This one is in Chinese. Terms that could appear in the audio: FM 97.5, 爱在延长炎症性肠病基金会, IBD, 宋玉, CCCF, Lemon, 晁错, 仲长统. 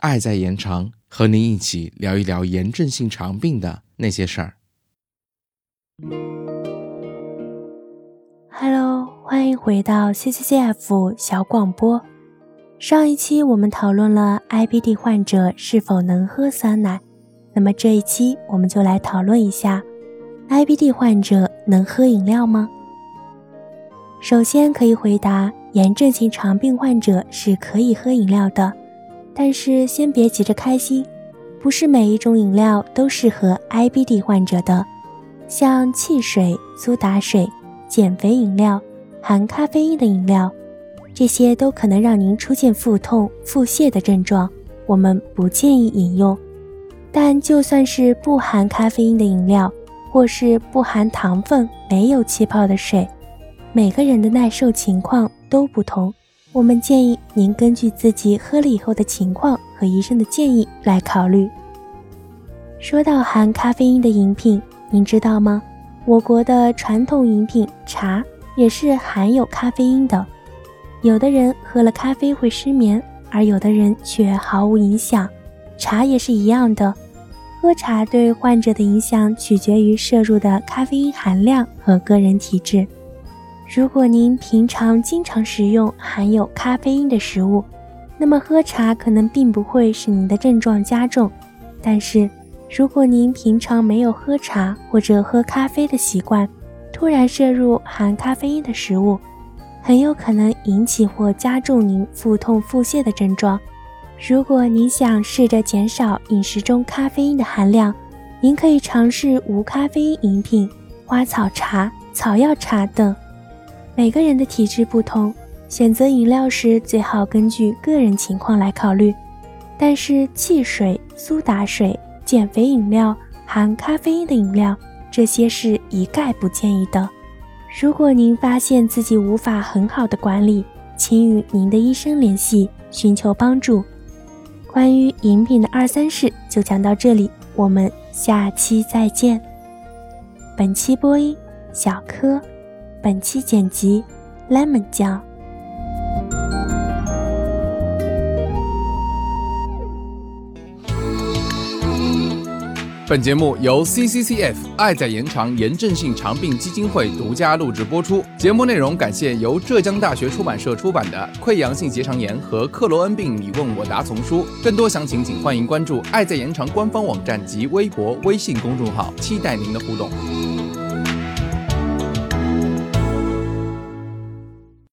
爱在延长，和您一起聊一聊炎症性肠病的那些事儿。Hello， 欢迎回到 CCCF 小广播。上一期我们讨论了 IBD 患者是否能喝酸奶，那么这一期我们就来讨论一下 IBD 患者能喝饮料吗？首先可以回答，炎症性肠病患者是可以喝饮料的，但是先别急着开心，不是每一种饮料都适合 IBD 患者的，像汽水、苏打水、减肥饮料、含咖啡因的饮料，这些都可能让您出现腹痛、腹泻的症状，我们不建议饮用。但就算是不含咖啡因的饮料，或是不含糖分、没有气泡的水，每个人的耐受情况都不同，我们建议您根据自己喝了以后的情况和医生的建议来考虑。说到含咖啡因的饮品，您知道吗？我国的传统饮品茶也是含有咖啡因的。有的人喝了咖啡会失眠，而有的人却毫无影响，茶也是一样的。喝茶对患者的影响取决于摄入的咖啡因含量和个人体质。如果您平常经常食用含有咖啡因的食物，那么喝茶可能并不会使您的症状加重。但是如果您平常没有喝茶或者喝咖啡的习惯，突然摄入含咖啡因的食物，很有可能引起或加重您腹痛腹泻的症状。如果您想试着减少饮食中咖啡因的含量，您可以尝试无咖啡因饮品、花草茶、草药茶等。每个人的体质不同，选择饮料时最好根据个人情况来考虑。但是汽水、苏打水、减肥饮料、含咖啡因的饮料，这些是一概不建议的。如果您发现自己无法很好的管理，请与您的医生联系，寻求帮助。关于饮品的二三事就讲到这里，我们下期再见。本期播音小柯，本期剪辑 Lemon 酱。本节目由 CCCF 爱在延长炎症性肠病基金会独家录制播出，节目内容感谢由浙江大学出版社出版的《溃疡性结肠炎和克罗恩病你问我答》丛书，更多详情请欢迎关注爱在延长官方网站及微博微信公众号，期待您的互动。